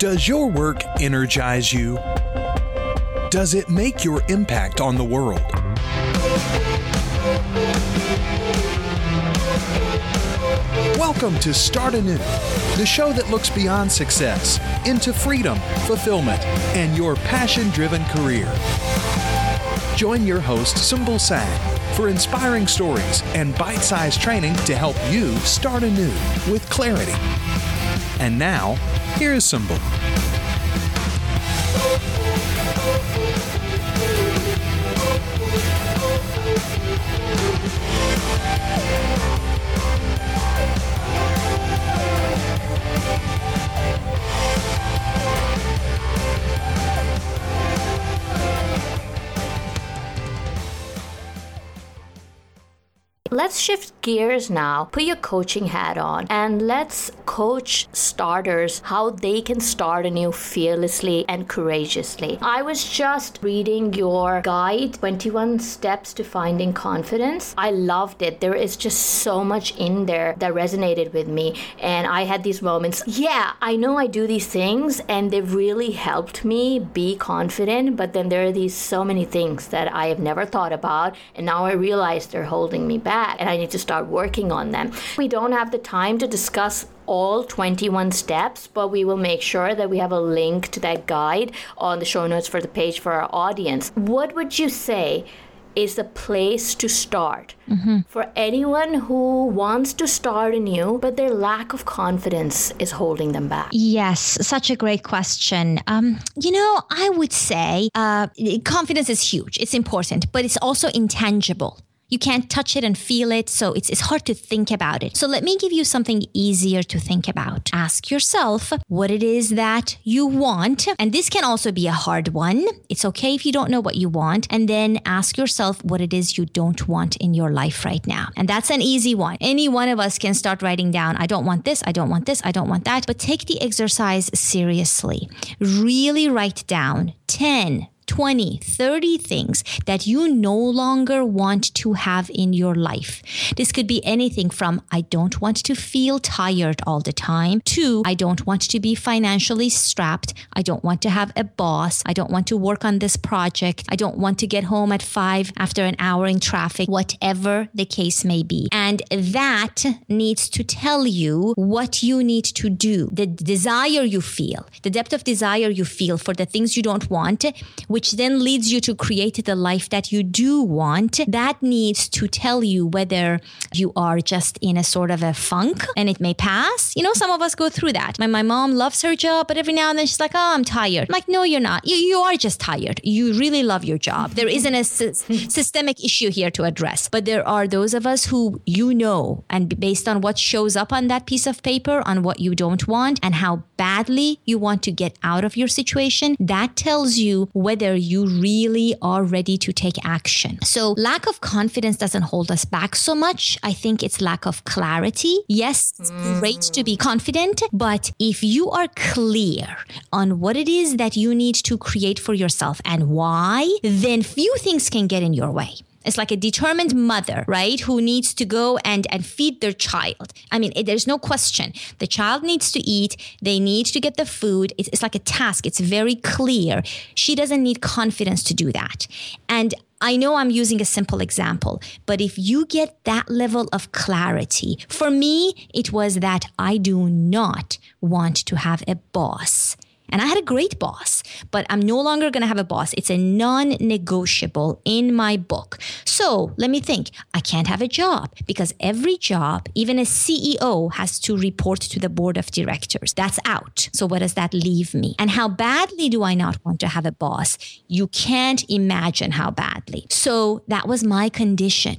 Does your work energize you? Does it make your impact on the world? Welcome to Start Anew, the show that looks beyond success into freedom, fulfillment, and your passion-driven career. Join your host, Sumbul Sang, for inspiring stories and bite-sized training to help you start anew with clarity. And now, here's Sumbul. Let's shift gears now, put your coaching hat on, and let's coach starters how they can start anew fearlessly and courageously. I was just reading your guide, 21 Steps to Finding Confidence. I loved it. There is just so much in there that resonated with me, and I had these moments, I know I do these things, and they've really helped me be confident, but then there are these so many things that I have never thought about, and now I realize they're holding me back. And I need to start working on them. We don't have the time to discuss all 21 steps, but we will make sure that we have a link to that guide on the show notes for the page for our audience. What would you say is the place to start for anyone who wants to start anew, but their lack of confidence is holding them back? Yes, such a great question. I would say confidence is huge. It's important, but it's also intangible. You can't touch it and feel it, so it's hard to think about it. So let me give you something easier to think about. Ask yourself what it is that you want. And this can also be a hard one. It's okay if you don't know what you want. And then ask yourself what it is you don't want in your life right now. And that's an easy one. Any one of us can start writing down, I don't want this, I don't want this, I don't want that. But take the exercise seriously. Really write down 10, 20, 30 things that you no longer want to have in your life. This could be anything from, I don't want to feel tired all the time, to, I don't want to be financially strapped. I don't want to have a boss. I don't want to work on this project. I don't want to get home at 5 after an hour in traffic, whatever the case may be. And that needs to tell you what you need to do. The desire you feel, the depth of desire you feel for the things you don't want, which then leads you to create the life that you do want. That needs to tell you whether you are just in a sort of a funk, and it may pass. You know, some of us go through that. My mom loves her job, but every now and then she's like, oh, I'm tired. I'm like, no, you're not. You are just tired. You really love your job. There isn't a systemic issue here to address. But there are those of us who, and based on what shows up on that piece of paper, on what you don't want and how badly you want to get out of your situation, that tells you whether you really are ready to take action. So lack of confidence doesn't hold us back so much. I think it's lack of clarity. Yes, it's great to be confident, but if you are clear on what it is that you need to create for yourself and why, then few things can get in your way. It's like a determined mother, right? Who needs to go and feed their child. I mean, there's no question. The child needs to eat. They need to get the food. It's like a task. It's very clear. She doesn't need confidence to do that. And I know I'm using a simple example, but if you get that level of clarity, for me, it was that I do not want to have a boss. And I had a great boss, but I'm no longer going to have a boss. It's a non-negotiable in my book. So let me think. I can't have a job because every job, even a CEO, has to report to the board of directors. That's out. So where does that leave me? And how badly do I not want to have a boss? You can't imagine how badly. So that was my condition.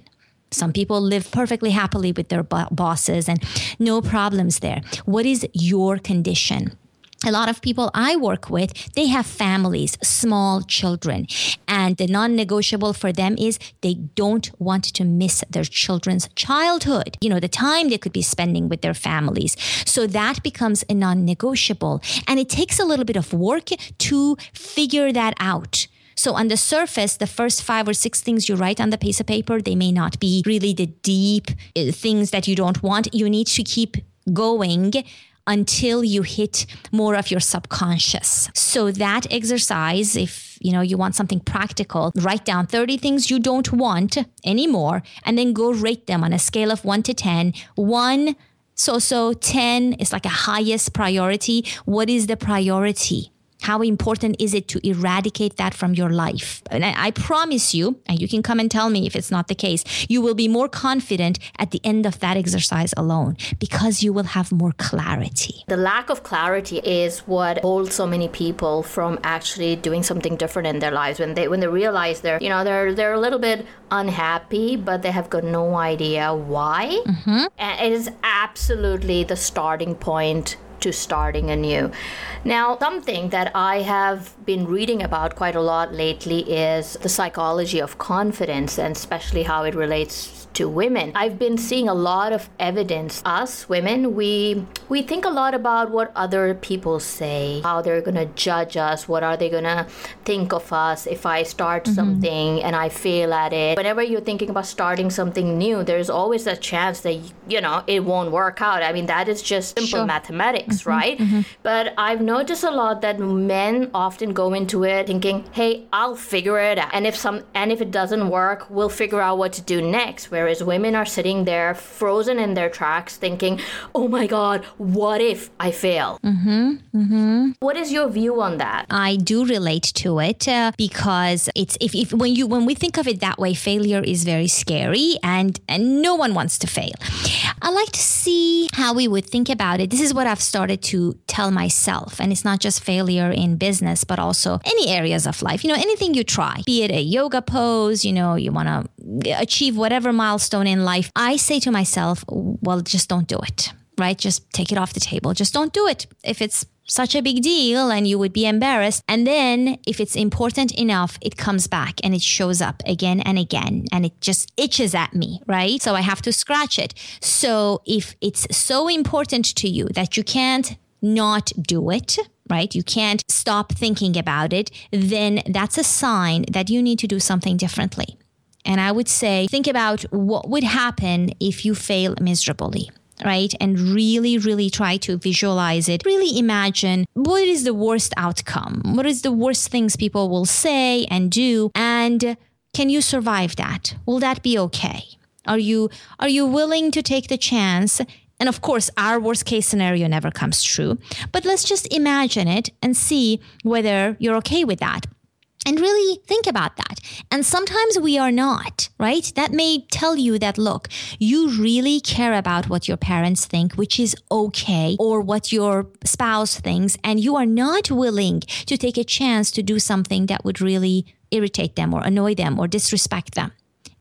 Some people live perfectly happily with their bosses and no problems there. What is your condition? A lot of people I work with, they have families, small children, and the non-negotiable for them is they don't want to miss their children's childhood, the time they could be spending with their families. So that becomes a non-negotiable, and it takes a little bit of work to figure that out. So on the surface, the first 5 or 6 things you write on the piece of paper, they may not be really the deep things that you don't want. You need to keep going until you hit more of your subconscious. So that exercise, if you want something practical, write down 30 things you don't want anymore, and then go rate them on a scale of 1 to 10. 1, so 10 is like a highest priority. What is the priority? How important is it to eradicate that from your life? And I promise you, and you can come and tell me if it's not the case, you will be more confident at the end of that exercise alone, because you will have more clarity. The lack of clarity is what holds so many people from actually doing something different in their lives. When they realize they're a little bit unhappy, but they have got no idea why. Mm-hmm. And it is absolutely the starting point to starting anew. Now, something that I have been reading about quite a lot lately is the psychology of confidence, and especially how it relates to women. I've been seeing a lot of evidence. Us women, we think a lot about what other people say, how they're going to judge us, what are they going to think of us if I start something and I fail at it. Whenever you're thinking about starting something new, there's always a chance that, it won't work out. I mean, that is just simple mathematics. Right? Mm-hmm. But I've noticed a lot that men often go into it thinking, hey, I'll figure it out. And if it doesn't work, we'll figure out what to do next. Whereas women are sitting there frozen in their tracks thinking, oh my God, what if I fail? Mm-hmm. Mm-hmm. What is your view on that? I do relate to it because it's when we think of it that way, failure is very scary and no one wants to fail. I like to see how we would think about it. This is what I've started to tell myself. And it's not just failure in business, but also any areas of life. Anything you try, be it a yoga pose, you want to achieve whatever milestone in life. I say to myself, well, just don't do it, right? Just take it off the table. Just don't do it if it's such a big deal and you would be embarrassed. And then if it's important enough, it comes back and it shows up again and again, and it just itches at me, right? So I have to scratch it. So if it's so important to you that you can't not do it, right? You can't stop thinking about it, then that's a sign that you need to do something differently. And I would say, think about what would happen if you fail miserably, right? And really, really try to visualize it. Really imagine what is the worst outcome? What is the worst things people will say and do? And can you survive that? Will that be okay? Are you willing to take the chance? And of course, our worst case scenario never comes true. But let's just imagine it and see whether you're okay with that. And really think about that. And sometimes we are not, right? That may tell you that, look, you really care about what your parents think, which is okay, or what your spouse thinks, and you are not willing to take a chance to do something that would really irritate them or annoy them or disrespect them.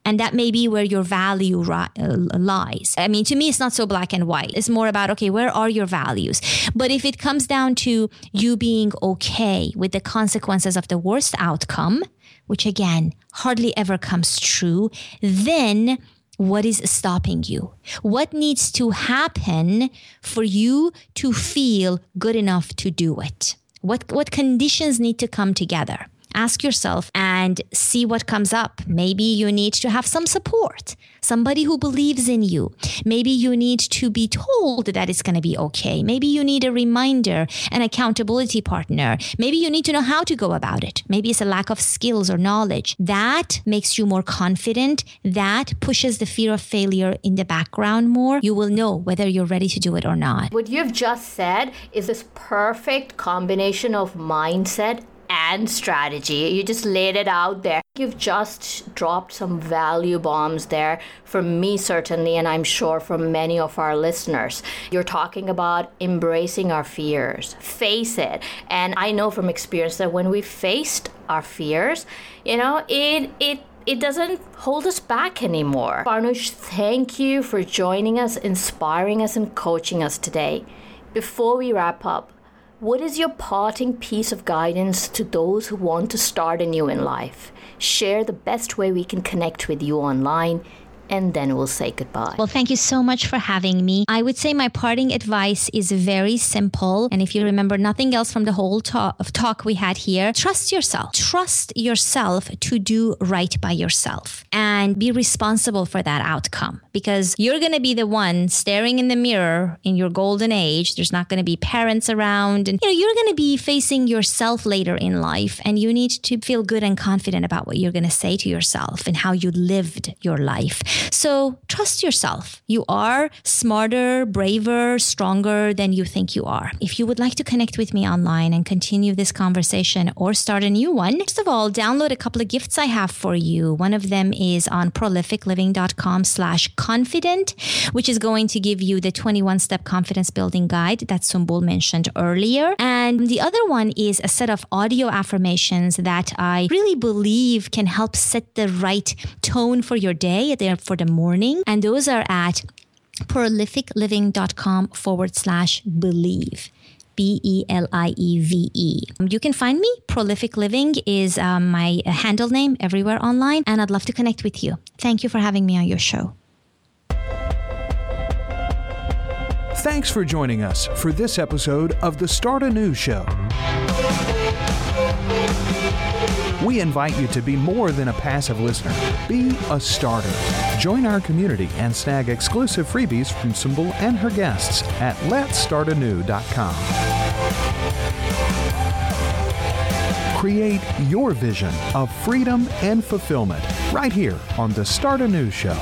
And that may be where your value lies. I mean, to me, it's not so black and white. It's more about, okay, where are your values? But if it comes down to you being okay with the consequences of the worst outcome, which again, hardly ever comes true, then what is stopping you? What needs to happen for you to feel good enough to do it? What conditions need to come together? Ask yourself and see what comes up. Maybe you need to have some support, somebody who believes in you. Maybe you need to be told that it's going to be okay. Maybe you need a reminder, an accountability partner. Maybe you need to know how to go about it. Maybe it's a lack of skills or knowledge. That makes you more confident. That pushes the fear of failure in the background more. You will know whether you're ready to do it or not. What you've just said is this perfect combination of mindset and strategy. You just laid it out there. You've just dropped some value bombs there for me, certainly, and I'm sure for many of our listeners. You're talking about embracing our fears, face it. And I know from experience that when we faced our fears, it doesn't hold us back anymore. Farnoush, thank you for joining us, inspiring us, and coaching us today. Before we wrap up, what is your parting piece of guidance to those who want to start anew in life? Share the best way we can connect with you online and then we'll say goodbye. Well, thank you so much for having me. I would say my parting advice is very simple. And if you remember nothing else from the whole talk we had here, trust yourself. Trust yourself to do right by yourself and be responsible for that outcome, because you're going to be the one staring in the mirror in your golden age. There's not going to be parents around, and you're going to be facing yourself later in life, and you need to feel good and confident about what you're going to say to yourself and how you lived your life. So trust yourself. You are smarter, braver, stronger than you think you are. If you would like to connect with me online and continue this conversation or start a new one, first of all, download a couple of gifts I have for you. One of them is on prolificliving.com/confident, which is going to give you the 21-step confidence building guide that Sumbul mentioned earlier. And the other one is a set of audio affirmations that I really believe can help set the right tone for your day, for the morning. And those are at prolificliving.com/believe. BELIEVE. You can find me. Prolific Living is my handle name everywhere online, and I'd love to connect with you. Thank you for having me on your show. Thanks for joining us for this episode of the Start Anew Show. We invite you to be more than a passive listener. Be a starter. Join our community and snag exclusive freebies from Sumbul and her guests at letstartanew.com. Create your vision of freedom and fulfillment right here on the Start Anew Show.